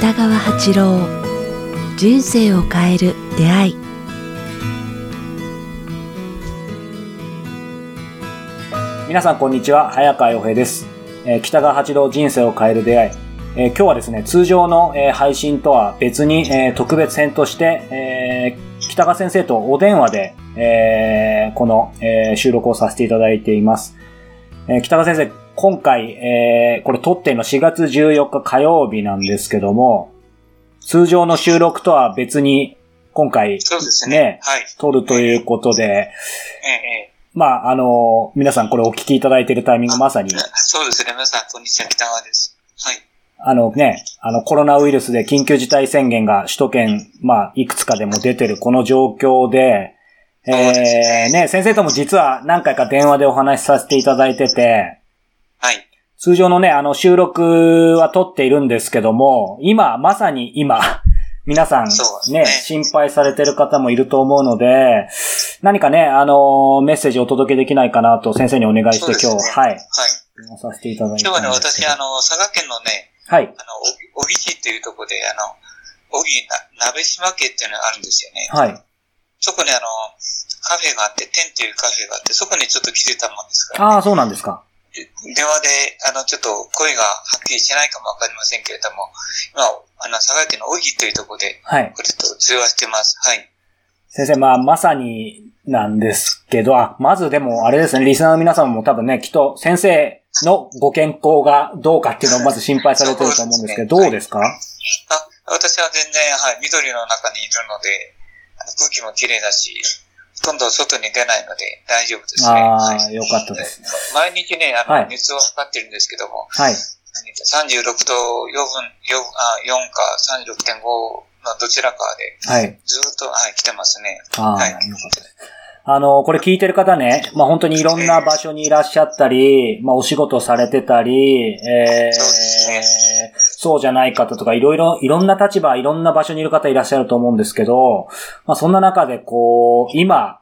北川八郎、人生を変える出会い。皆さんこんにちは、早川洋平です。北川八郎、人生を変える出会い。今日はですね、通常の配信とは別に特別編として北川先生とお電話でこの収録をさせていただいています。北川先生、今回これ撮っての4月14日火曜日なんですけども、通常の収録とは別に今回ね、撮るということで、まあ皆さんこれお聞きいただいているタイミング、まさにそうですね。皆さんこんにちは、北川です。はい、コロナウイルスで緊急事態宣言が首都圏、いくつかでも出てるこの状況で、先生とも実は何回か電話でお話しさせていただいてて、はい。通常のね、収録は撮っているんですけども、まさに今、皆さんね、心配されてる方もいると思うので、何かね、メッセージをお届けできないかなと先生にお願いして今日、はい。はい。させていただいて。今日はね、私、佐賀県のね、はい。小木市っていうところで、小木鍋島家っていうのがあるんですよね。はい。そこにカフェがあって、天っていうカフェがあって、そこにちょっと来てたもんですから、ね。ああ、そうなんですか。電話で、ちょっと声がはっきりしてないかもわかりませんけれども、今、佐賀県の小木というところで、はい。これと通話してます。はい。先生、まさになんですけど、まずでもあれですね、リスナーの皆さんも多分ね、きっと先生のご健康がどうかっていうのをまず心配されてると思うんですけど、どうですか？私は全然、はい、緑の中にいるので、空気も綺麗だし、ほとんど外に出ないので大丈夫ですね。ああ、よかったです。毎日ね、はい、熱を測ってるんですけども、はい、36度4分、4か 36.5 のどちらかで、はい、ずっと、はい、来てますね。ああ、はい、よかったです。これ聞いてる方ね、本当にいろんな場所にいらっしゃったり、お仕事されてたり、そうですね。そうじゃない方とか、いろんな立場、いろんな場所にいる方いらっしゃると思うんですけど、そんな中で今、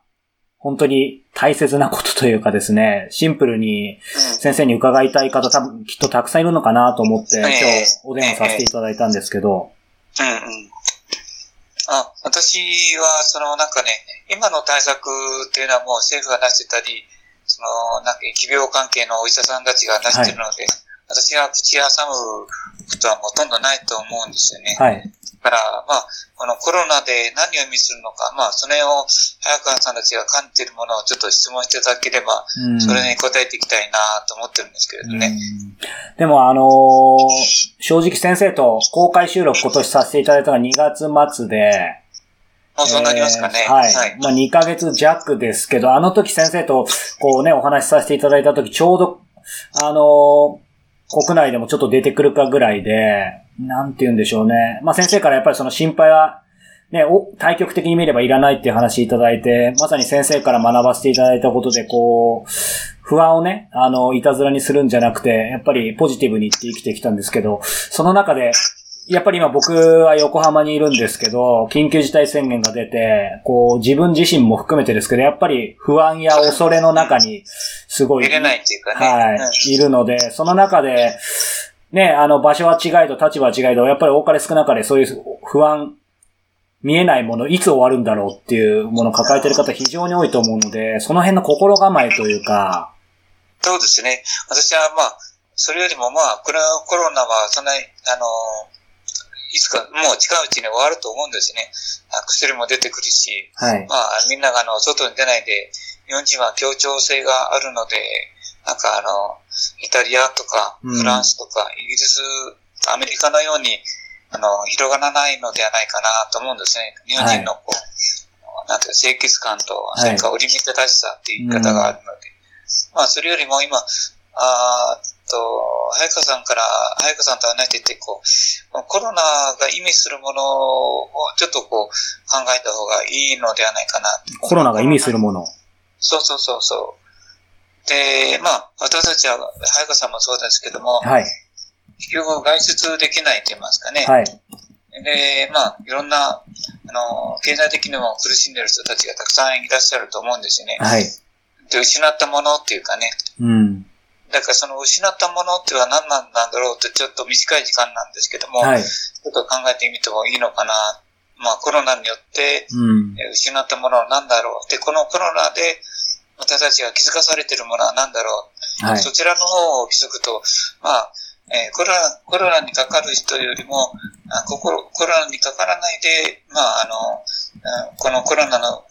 本当に大切なことというかですね、シンプルに先生に伺いたい方、多分きっとたくさんいるのかなと思って、今日お電話させていただいたんですけど。私は、なんかね、今の対策っていうのはもう政府が出してたり、なんか疫病関係のお医者さんたちが出してるので、はい、私が口を挟むことはほとんどないと思うんですよね。はい。だから、このコロナで何を意味するのか、それを早川さんたちが感じているものをちょっと質問していただければ、それに答えていきたいなと思ってるんですけれどね。でも、正直先生と公開収録今年させていただいたのが2月末で、もうそうなりますかね。はい。はい、2ヶ月弱ですけど、あの時先生とお話しさせていただいた時、ちょうど、国内でもちょっと出てくるかぐらいで、なんて言うんでしょうね。先生からやっぱりその心配は、ね、対極的に見ればいらないっていう話いただいて、まさに先生から学ばせていただいたことで、不安をね、いたずらにするんじゃなくて、やっぱりポジティブに生きてきたんですけど、その中で、やっぱり今僕は横浜にいるんですけど、緊急事態宣言が出て、自分自身も含めてですけど、やっぱり不安や恐れの中にすごい、入れないっていうかね。はい、いるので、その中で、ね、場所は違いと立場は違いと、やっぱり多かれ少なかれそういう不安、見えないもの、いつ終わるんだろうっていうものを抱えている方非常に多いと思うので、その辺の心構えというか。そうですね。私はそれよりもコロナはそんなに、いつかもう近いうちに終わると思うんですね。薬も出てくるし、はい、みんなが外に出ないで、日本人は協調性があるので、なんかイタリアとかフランスとかイギリス、アメリカのように広がらないのではないかなと思うんですね。日本人のなんていうか清潔感と、それから折り見てらしさっていう言い方があるので、それよりも今早川さんと話していて、コロナが意味するものをちょっと考えた方がいいのではないかな。コロナが意味するもの。そうそうそうそう。で、私たちは、早川さんもそうですけども、はい。結局外出できないと言いますかね。はい。で、いろんな、経済的にも苦しんでいる人たちがたくさんいらっしゃると思うんですよね。はい。で、失ったものっていうかね。うん。だからその失ったものっては何なんだろうってちょっと短い時間なんですけども、はい、ちょっと考えてみてもいいのかな。まあコロナによって失ったものは何だろう。で、このコロナで私たちが気づかされているものは何だろう。はい、そちらの方を気づくと、まあ、コロナにかかる人よりも、コロナにかからないで、まあこのコロナの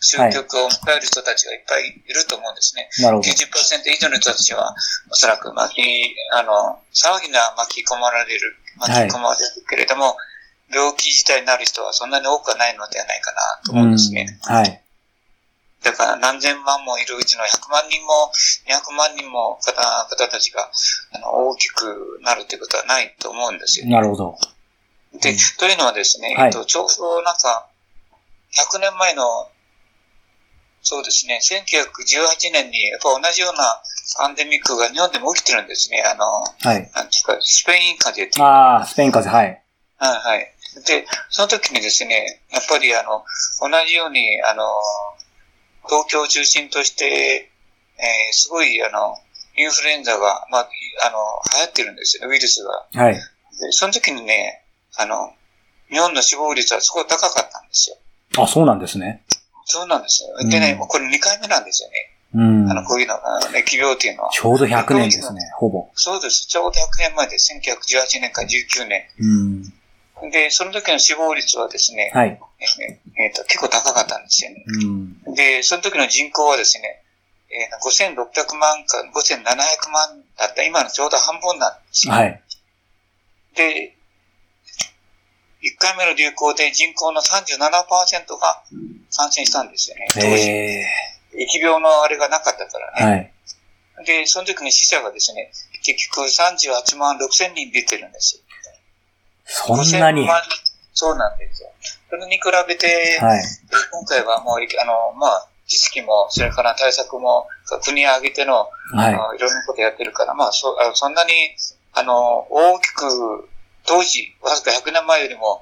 終局を迎える人たちがいっぱいいると思うんですね。はい、90% 以上の人たちはおそらく騒ぎには巻き込まれるけれども、はい、病気自体になる人はそんなに多くはないのではないかなと思うんですね。はい。だから何千万もいるうちの100万人も200万人も方たちが大きくなるということはないと思うんですよ、ね。なるほど。で、というのはですね、はい、ちょうどなんか100年前のそうですね、1918年にやっぱ同じようなパンデミックが日本でも起きてるんですね。はい。なんていうかスペイン風邪って。ああ、スペイン風邪、はい。はいはい。で、その時にですね、やっぱり同じように東京を中心として、すごいインフルエンザが、まあ、流行ってるんですよね、ウイルスが。はい。で、その時にね、日本の死亡率はすごい高かったんですよ。あ、そうなんですね。そうなんですよ。でね、もうこれ2回目なんですよね。うん。こういうのが、疫病っていうのは。ちょうど100年ですね、ほぼ。そうです。ちょうど100年前で、1918年から19年。うん。で、その時の死亡率はですね、はい。結構高かったんですよね。うん。で、その時の人口はですね、5600万か5700万だった今のちょうど半分なんですよ。はい。で、1回目の流行で人口の 37% が感染したんですよね。当時。疫病のあれがなかったからね。はい。で、その時に死者がですね、結局38万6000人出てるんですよ。そんなに。そうなんですよ。それに比べて、はい、今回はもう、まあ、知識も、それから対策も、国を挙げての、いろんなことやってるから、まあ、そんなに、大きく、当時、わずか100年前よりも、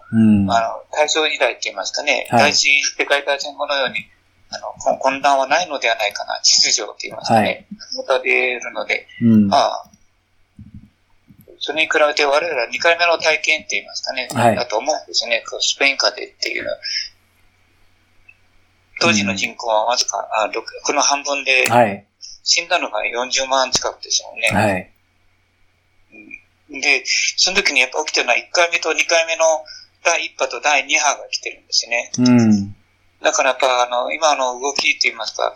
大正時代って言いますかね、第一次世界大戦後のように、混乱はないのではないかな、秩序って言いますかね、持たれるので、まあ、それに比べて我々は2回目の体験って言いますかね、だと思うんですね、スペイン風邪っていうのは。当時の人口はわずか、この半分で、死んだのが40万近くですもんね。はいで、その時にやっぱ起きてるのは1回目と2回目の第1波と第2波が来てるんですね。うん。だからやっぱ今の動きって言いますか、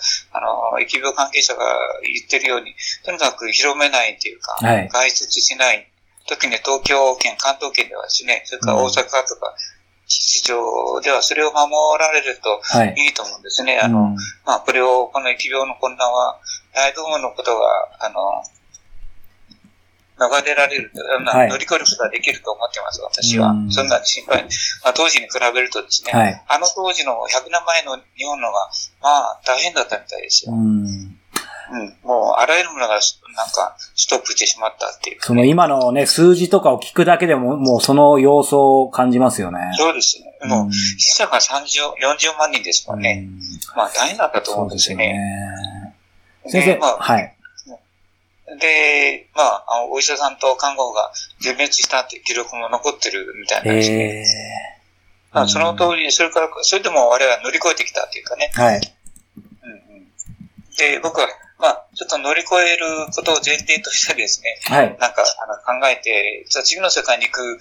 疫病関係者が言ってるように、とにかく広めないというか、外出しない。特に東京圏、関東圏ではですね、それから大阪とか、市場ではそれを守られるといいと思うんですね。まあ、この疫病の混乱は、大部分のことが、逃れられる、乗り越えることができると思ってます、私は。そんな心配。まあ、当時に比べるとですね、当時の100年前の日本のが、まあ、大変だったみたいですよ。もう、あらゆるものが、なんか、ストップしてしまったっていう、ね。その今のね、数字とかを聞くだけでも、もうその様相を感じますよね。そうですね。もう、死者が40万人ですもんね。まあ、大変だったと思うんですよね。そうですね。先生、まあ、はい。で、まあ、お医者さんと看護婦が全滅したって記録も残ってるみたいなんですね。まあ、その通り、それでも我々は乗り越えてきたというかね。はい。で、僕は、まあ、ちょっと乗り越えることを前提としてですね。はい。なんか、考えて、じゃあ次の世界に行く、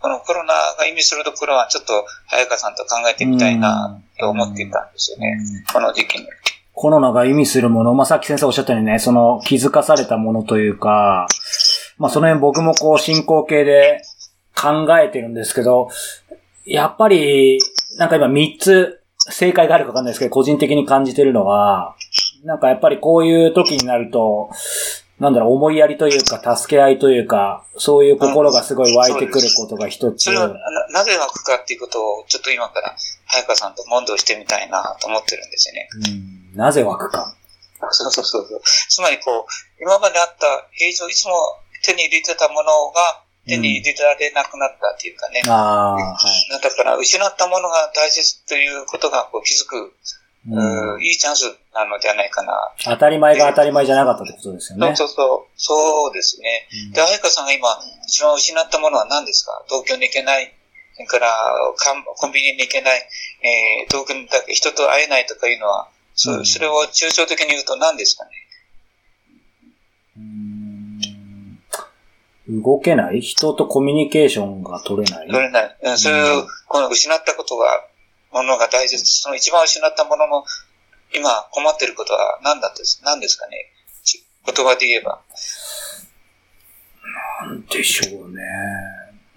このコロナが意味するところはちょっと早川さんと考えてみたいなと思っていたんですよね。この時期に。コロナが意味するもの、まあ、さっき先生おっしゃったようにね、その気づかされたものというか、まあ、その辺僕もこう進行形で考えてるんですけど、やっぱり、なんか今3つ正解があるかわかんないですけど、個人的に感じてるのは、なんかやっぱりこういう時になると、なんだろう、思いやりというか、助け合いというか、そういう心がすごい湧いてくることが一つ。それはなぜ湧くかっていうことを、ちょっと今から早川さんと問答してみたいなと思ってるんですよね。なぜ湧くか。そう。つまりこう、今まであった平常、いつも手に入れてたものが、手に入れられなくなったっていうかね。だから、失ったものが大切ということがこう気づく。いいチャンスなのではないかな。当たり前が当たり前じゃなかったってことですよね。そうですね。で、彩香さんが今一番失ったものは何ですか？東京に行けない。それからコンビニに行けない。東京にだけ人と会えないとかいうのは、それを抽象的に言うと何ですかね。動けない？人とコミュニケーションが取れない？取れない。それを、この失ったことが、ものが大切。その一番失ったものの、今困ってることは何ですかね。言葉で言えば。なんでしょうね。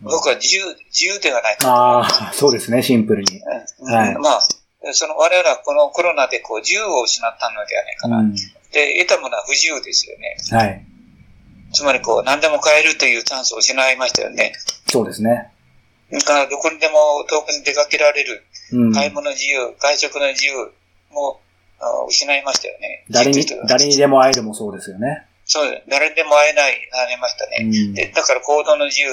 僕は自由ではないか。ああ、そうですね、シンプルに。はい。まあ、我々はこのコロナで自由を失ったのではないかな。で、得たものは不自由ですよね。はい。つまり何でも買えるというチャンスを失いましたよね。そうですね。だからどこにでも遠くに出かけられる、買い物自由、外食の自由も失いましたよね。誰にでも会えるもそうですよね。そうです。誰にでも会えないなりましたね。で、だから行動の自由、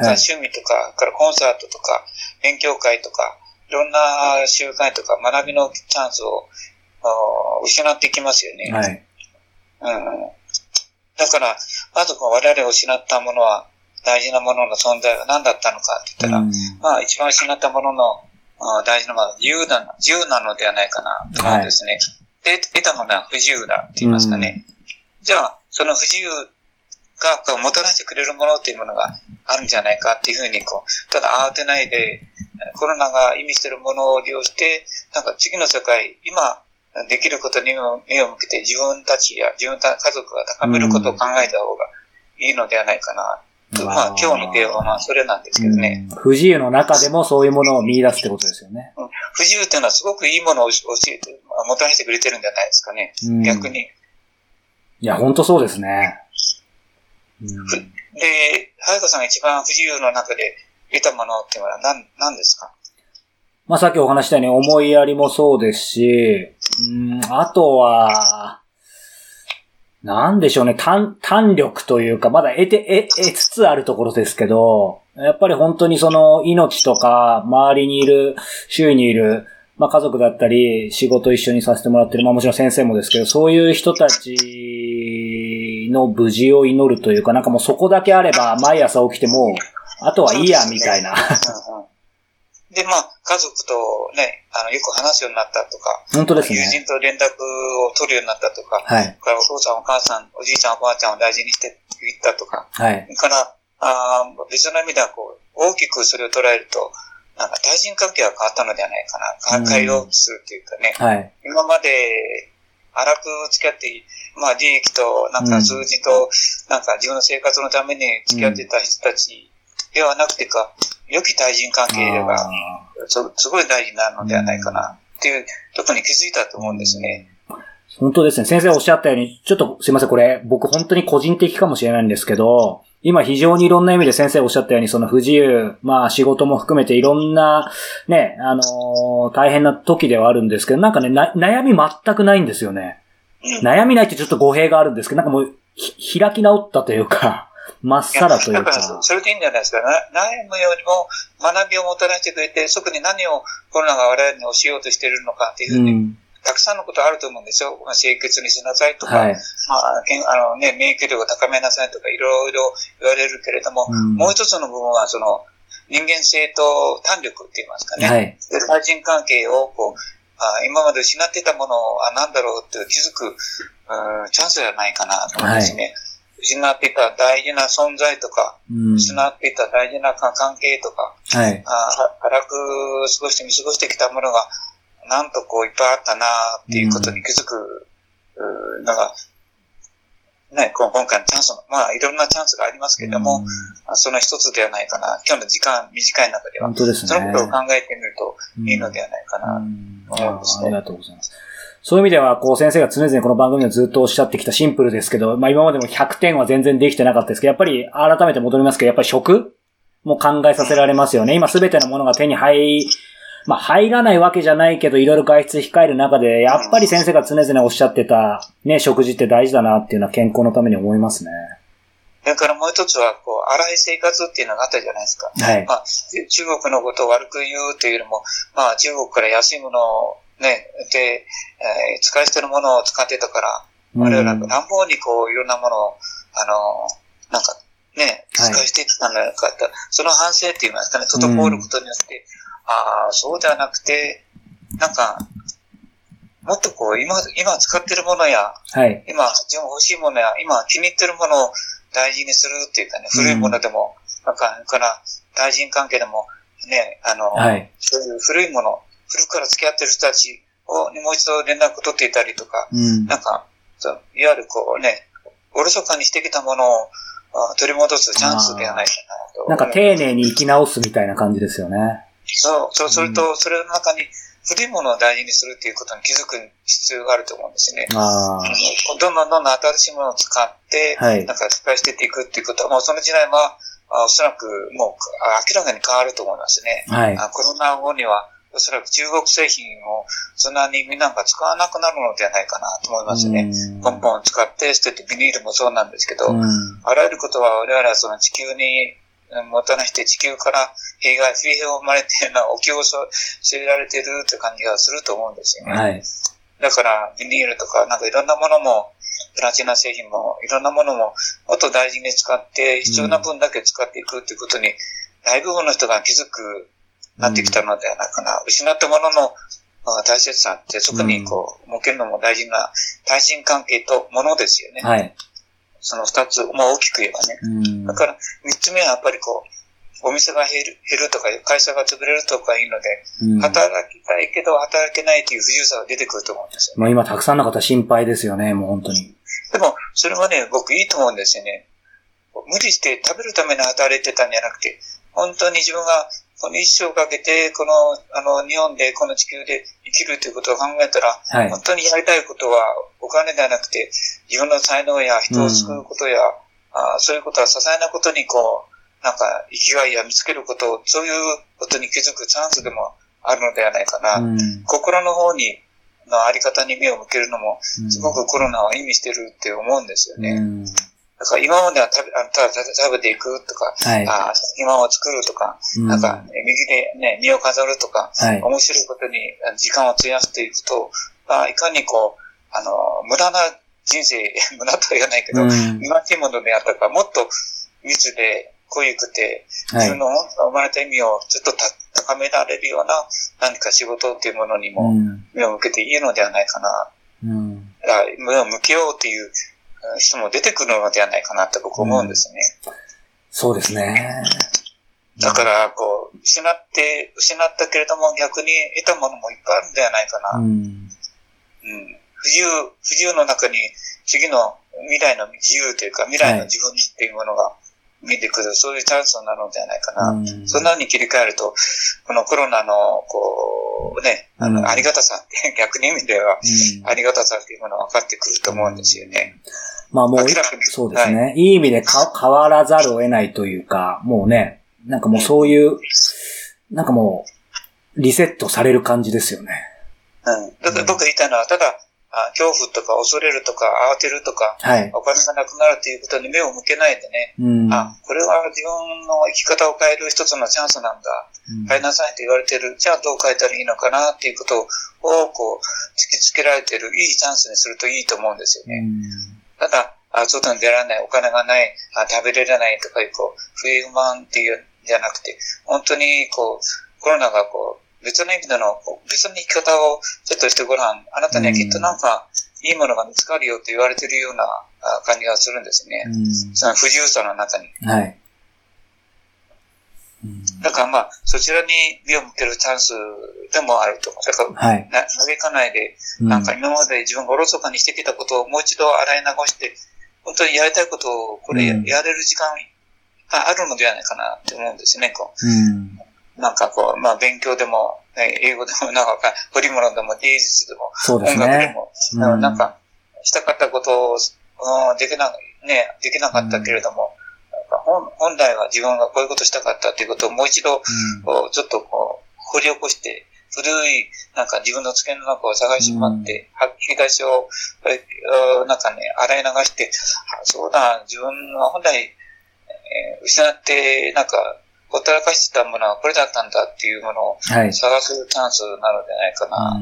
趣味とか、からコンサートとか、勉強会とか、いろんな習慣とか学びのチャンスを失ってきますよね。はい。だから、まず我々が失ったものは、大事なものの存在は何だったのかって言ったら、まあ一番失ったものの大事なものは自由なのではないかなと思うんですね。はい、で、得たものは不自由だって言いますかね。じゃあ、その不自由がもたらしてくれるものっていうものがあるんじゃないかっていうふうにただ慌てないで、コロナが意味しているものを利用して、なんか次の世界、今、できることに目を向けて自分たちや自分たち家族が高めることを考えた方がいいのではないかな。まあ今日のテーマはそれなんですけどね。不自由の中でもそういうものを見出すってことですよね。不自由っていうのはすごくいいものをもたらしてくれてるんじゃないですかね。逆に。いや、ほんとそうですね。で、早川さんが一番不自由の中で得たものっていうのは何ですか？まあさっきお話したように思いやりもそうですし、あとは、なんでしょうね、単力というか、まだ得つつあるところですけど、やっぱり本当に命とか、周りにいる、周囲にいる、まあ家族だったり、仕事一緒にさせてもらってる、まあもちろん先生もですけど、そういう人たちの無事を祈るというか、なんかもうそこだけあれば、毎朝起きても、あとはいいや、みたいな。で、まあ、家族とね、よく話すようになったとか、本当ですね、友人と連絡を取るようになったとか、はい。からお父さんお母さん、おじいちゃんおばあちゃんを大事にしていったとか、はい。から、別の意味では大きくそれを捉えると、なんか対人関係が変わったのではないかな。変えようとするっていうかね、はい。今まで、荒く付き合って、まあ、利益と、なんか数字と、なんか自分の生活のために付き合ってた人たちではなくてか、良き対人関係がすごい大事なのではないかなっていうところに気づいたと思うんですね。本当ですね。先生おっしゃったように、ちょっとすいません、これ僕本当に個人的かもしれないんですけど、今非常にいろんな意味で先生おっしゃったように不自由、まあ仕事も含めていろんなね、大変な時ではあるんですけど、なんかね、悩み全くないんですよね。悩みないってちょっと語弊があるんですけど、なんかもう開き直ったというか、まっさらというか。だから、それでいいんじゃないですか。悩むよりも学びをもたらしてくれて、特に何をコロナが我々に教えようとしているのかっていうふうに、たくさんのことあると思うんですよ。清潔にしなさいとか、はい、まあ、ね、免疫力を高めなさいとか、いろいろ言われるけれども、もう一つの部分は、人間性と単力って言いますかね。はい、対人関係を今まで失ってたものは何だろうって気づく、チャンスじゃないかなと思うんですね。はい、失っていた大事な存在とか、失っていた大事な関係とか、はい、辛く見過ごしてきたものが、なんといっぱいあったなっていうことに気づくのが、ね、今回のチャンスの、まあいろんなチャンスがありますけれども、その一つではないかな。今日の時間短い中では、本当ですね、そのことを考えてみるといいのではないかなと思うんですね。ありがとうございます。そういう意味では、先生が常々この番組をずっとおっしゃってきたシンプルですけど、まあ今までも100点は全然できてなかったですけど、やっぱり改めて戻りますけど、やっぱり食も考えさせられますよね。今すべてのものが手に入らないわけじゃないけど、いろいろ外出控える中で、やっぱり先生が常々おっしゃってた、ね、食事って大事だなっていうのは健康のために思いますね。だからもう一つは、荒い生活っていうのがあったじゃないですか。はい。まあ、中国のことを悪く言うというよりも、まあ中国から安いものを、ね、で、使い捨てのものを使ってたから、我々なんか乱暴にこういろんなものを、なんかね、使い捨ててたんだよかった、はい、その反省って言いますかね、滞ることによって、ああ、そうではなくて、なんか、もっとこう、今使ってるものや、はい、今自分欲しいものや、今気に入ってるものを大事にするっていうかね、古いものでも、なんか、対人関係でも、ね、はい、そういう古いもの、古くから付き合ってる人たちを、もう一度連絡を取っていたりとか、うん、なんか、いわゆるこうね、おろそかにしてきたものを取り戻すチャンスではないかなと。なんか丁寧に生き直すみたいな感じですよね。そう、それと、それの中に古いものを大事にするっていうことに気づく必要があると思うんですね。どんどん新しいものを使って、はい、なんか使い捨てていくっていうことは、もうその時代は、おそらくもう明らかに変わると思いますね。はい。コロナ後にはおそらく中国製品をそんなにみんなが使わなくなるのではないかなと思いますね。ポンポン使って捨ててビニールもそうなんですけど、あらゆることは我々はその地球にもたらして地球から弊害、不利弊を生まれているのはお気を知られているという感じがすると思うんですよね。はい。だからビニールとかなんかいろんなものもプラチナ製品もいろんなものももっと大事に使って必要な分だけ使っていくということに大部分の人が気づくなってきたのではないかな、失ったものの大切さってそこにこう向けるのも大事な対人関係とものですよね、はい、その二つ、まあ、大きく言えばね、だから三つ目はやっぱりこうお店が減るとか会社が潰れるとかいいので、働きたいけど働けないという不自由さが出てくると思うんですよ、ね。まあ今たくさんの方心配ですよね、もう本当に。でもそれはね、僕いいと思うんですよね。無理して食べるために働いてたんじゃなくて、本当に自分がこの一生かけてこの日本でこの地球で生きるということを考えたら、はい、本当にやりたいことはお金ではなくて、自分の才能や人を救うことや、そういうことは些細なことにこう。なんか、生きがいや見つけること、そういうことに気づくチャンスでもあるのではないかな。心の方に、のあり方に目を向けるのも、すごくコロナは意味してるって思うんですよね。だから今までは食べていくとか、はい、今を作るとか、なんか、右でね、身を飾るとか、はい、面白いことに時間を費やすということが、いかにこう、無駄な人生、無駄とは言わないけど、無駄というものであったか、もっと密で、濃ゆくて、自分の生まれた意味をちょっと高められるような何か仕事っていうものにも目を向けていいのではないかな。だから目を向けようっていう人も出てくるのではないかなって僕思うんですね。そうですね。だから、こう、失ったけれども逆に得たものもいっぱいあるんではないかな。不自由の中に次の未来の自由というか未来の自分っていうものが、はい見てくる、そういうチャンスになるんじゃないかな。そんな風に切り替えると、このコロナの、こう、ね、ありがたさって、逆に意味では、ありがたさっていうものが分かってくると思うんですよね。まあもう、そうですね。はい、いい意味で変わらざるを得ないというか、もうね、なんかもうそういう、なんかもう、リセットされる感じですよね。だから僕言いたいのは、ただ、恐怖とか恐れるとか慌てるとか、はい、お金がなくなるということに目を向けないでね、これは自分の生き方を変える一つのチャンスなんだ、変えなさいと言われてる、じゃあどう変えたらいいのかなっていうことをこう突きつけられてるいいチャンスにするといいと思うんですよね。ただ外に出られない、お金がない、食べれないとかいうこう不平不満っていうんじゃなくて、本当にこうコロナがこう別の意味での、別の生き方をちょっとしてごらん。あなたにはきっとなんか、いいものが見つかるよって言われてるような感じがするんですね。その不自由さの中に。はい。だからまあ、そちらに目を向けるチャンスでもあると。だから、はい、嘆かないで、なんか今まで自分がおろそかにしてきたことをもう一度洗い流して、本当にやりたいことを、これやれる時間があるのではないかなって思うんですね、こう。なんかこう、まあ勉強でも、英語でも、なんか、彫り物でも、芸術でも、そうですね、音楽でも、なんか、したかったことを、できなかったけれども、本来は自分がこういうことしたかったということをもう一度、ちょっとこう、掘り起こして、古い、なんか自分の机の中を探しまって、引き出しを、なんかね、洗い流して、そうだ、自分は本来、失って、なんか、ほったらかしてたものはこれだったんだっていうものを探すチャンスなのではないかな。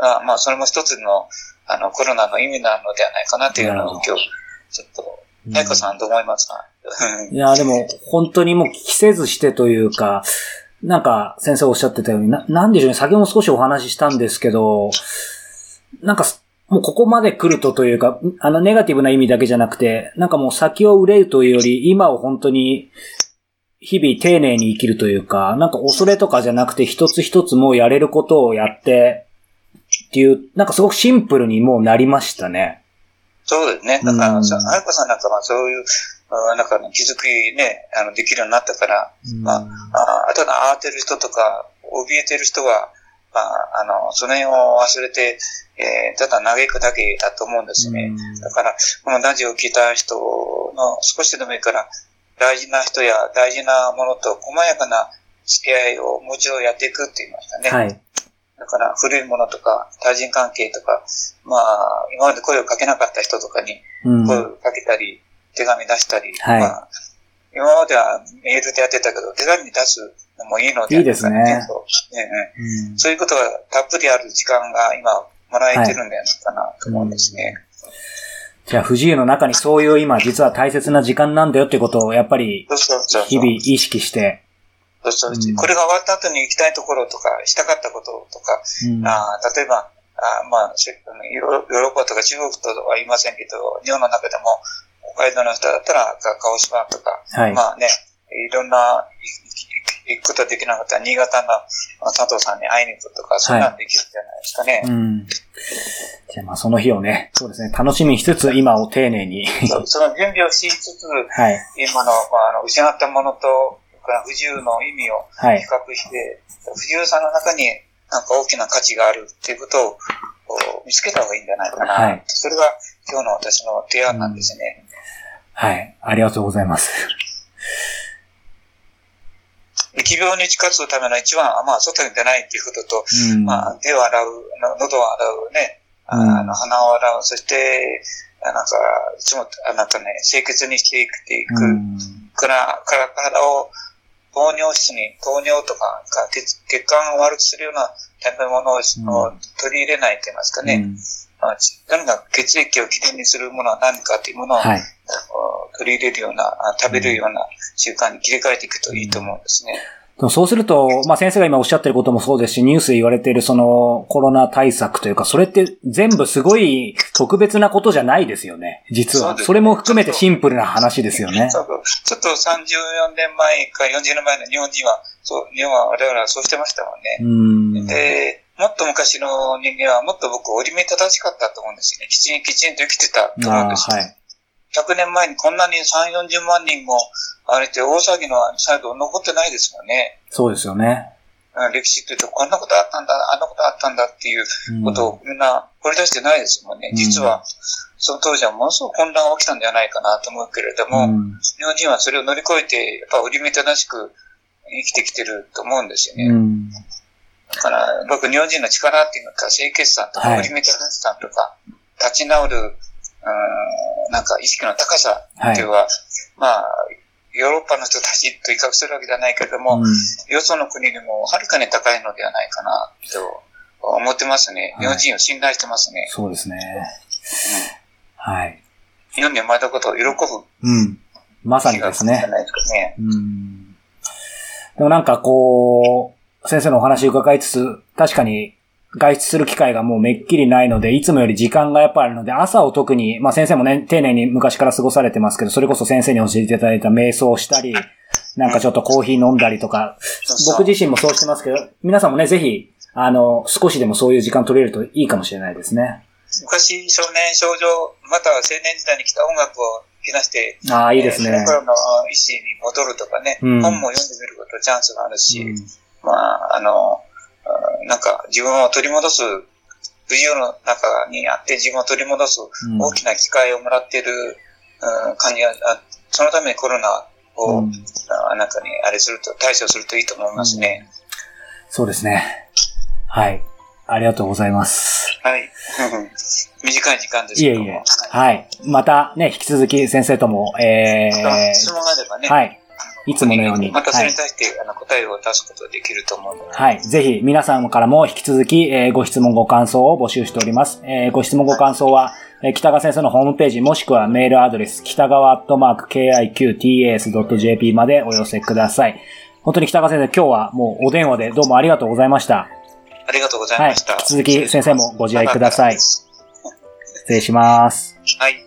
が、まあ、それも一つの、コロナの意味なのではないかなというのを今日、ちょっと、彩子さんどう思いますか？いや、でも、本当にもう着せずしてというか、なんか、先生おっしゃってたように、なんでしょうね、先ほど少しお話ししたんですけど、なんか、もうここまで来るとというか、ネガティブな意味だけじゃなくて、なんかもう先を憂うというより、今を本当に、日々丁寧に生きるというか、なんか恐れとかじゃなくて一つ一つもうやれることをやってっていう、なんかすごくシンプルにもうなりましたね。そうですね。だから、あやこさんなんかはそういう、なんか気づきね、できるようになったから、まあ、あとは慌てる人とか、怯えてる人は、まあ、その辺を忘れて、ただ嘆くだけだと思うんですね。だから、このラジオを聞いた人の少しでもいいから、大事な人や大事なものと細やかな付き合いをもう一度やっていくって言いましたね。はい。だから古いものとか対人関係とか、まあ今まで声をかけなかった人とかに声をかけたり、手紙出したり、はい、まあ、今まではメールでやってたけど手紙出すのもいいので、いいですね。そういうことがたっぷりある時間が今もらえてるんじゃないかなと思うんですね。はい、じゃあ、不自由の中にそういう今、実は大切な時間なんだよってことを、やっぱり、日々意識して。そうそうそう、うん。これが終わった後に行きたいところとか、したかったこととか、例えば、まあ、ヨーロッパとか中国とは言いませんけど、日本の中でも、北海道の人だったら、鹿児島とか、はい、まあね、いろんな、行くことはできなかったら、新潟の佐藤さんに会いに行くとか、そんなんできるじゃないですかね。はい、うん。じゃあ、まあ、その日をね、そうですね、楽しみしつつ、今を丁寧に。その準備をしつつ、はい、今の、失ったものと、不自由の意味を比較して、はい、不自由さの中になんか大きな価値があるっていうことを見つけた方がいいんじゃないかな。はい、それが今日の私の提案なんですね。はい。ありがとうございます。疫病に打ち勝つための一番は、まあ、外に出ないっていうことと、まあ、手を洗う、喉を洗うね、鼻を洗う、そして、なんか、いつも、ね、清潔にしていくっていく、から体を糖尿とか、血管を悪くするような食べ物を取り入れないと言いますかね、何か血液をきれいにするものは何かというものを、はい、取り入れるような、食べるような習慣に切り替えていくといいと思うんですね。でもそうすると、まあ、先生が今おっしゃってることもそうですし、ニュースで言われているそのコロナ対策というか、それって全部すごい特別なことじゃないですよね。実は。それも含めてシンプルな話ですよね。ちょっと34年前か40年前の日本は我々はそうしてましたもんね。で、もっと昔の人間はもっと僕折り目正しかったと思うんですよね。きちんと生きてたと思うんですよ。100年前にこんなに3、40万人もあれって大騒ぎの最後残ってないですもんね。そうですよね。歴史って言うとこんなことあったんだ、あんなことあったんだっていうことをみんな掘り出してないですもんね。実は、その当時はものすごく混乱が起きたんじゃないかなと思うけれども、日本人はそれを乗り越えて、やっぱ売り目正しく生きてきてると思うんですよね。だから、僕日本人の力っていうのか、清潔さとか、売り目正しさとか、立ち直る、なんか意識の高さっていうのは、まあ、ヨーロッパの人たちと比較するわけではないけれども、よその国でもはるかに高いのではないかなと思ってますね。日本人を信頼してますね。そうですね。はい。日本に生まれたことを喜ぶ。まさにですね。でもなんかこう、先生のお話を伺いつつ、確かに、外出する機会がもうめっきりないので、いつもより時間がやっぱあるので、朝を特に、まあ先生もね、丁寧に昔から過ごされてますけど、それこそ先生に教えていただいた瞑想をしたり、なんかちょっとコーヒー飲んだりとか、僕自身もそうしてますけど、皆さんもね、ぜひ、少しでもそういう時間取れるといいかもしれないですね。昔、少年少女、または青年時代に来た音楽を聞き出して、いいですね。その頃の意思に戻るとかね、本も読んでみることチャンスがあるし、まあ、なんか自分を取り戻す、不自由の中にあって自分を取り戻す大きな機会をもらっている感じが、そのためにコロナをなんかにあれすると、対処するといいと思いますね。そうですね。はい。ありがとうございます。はい。短い時間ですけども。いえいえ。はい。またね、引き続き先生とも、質問があればね。はい。いつものように。またそれに対して、答えを出すことができると思うので。はい。ぜひ、皆さんからも引き続き、ご質問、ご感想を募集しております。ご質問、ご感想は、北川先生のホームページもしくはメールアドレス、北川@kiqtas.jp までお寄せください。本当に北川先生、今日はもうお電話でどうもありがとうございました。ありがとうございました。はい、引き続き先生もご自愛ください。失礼します。はい。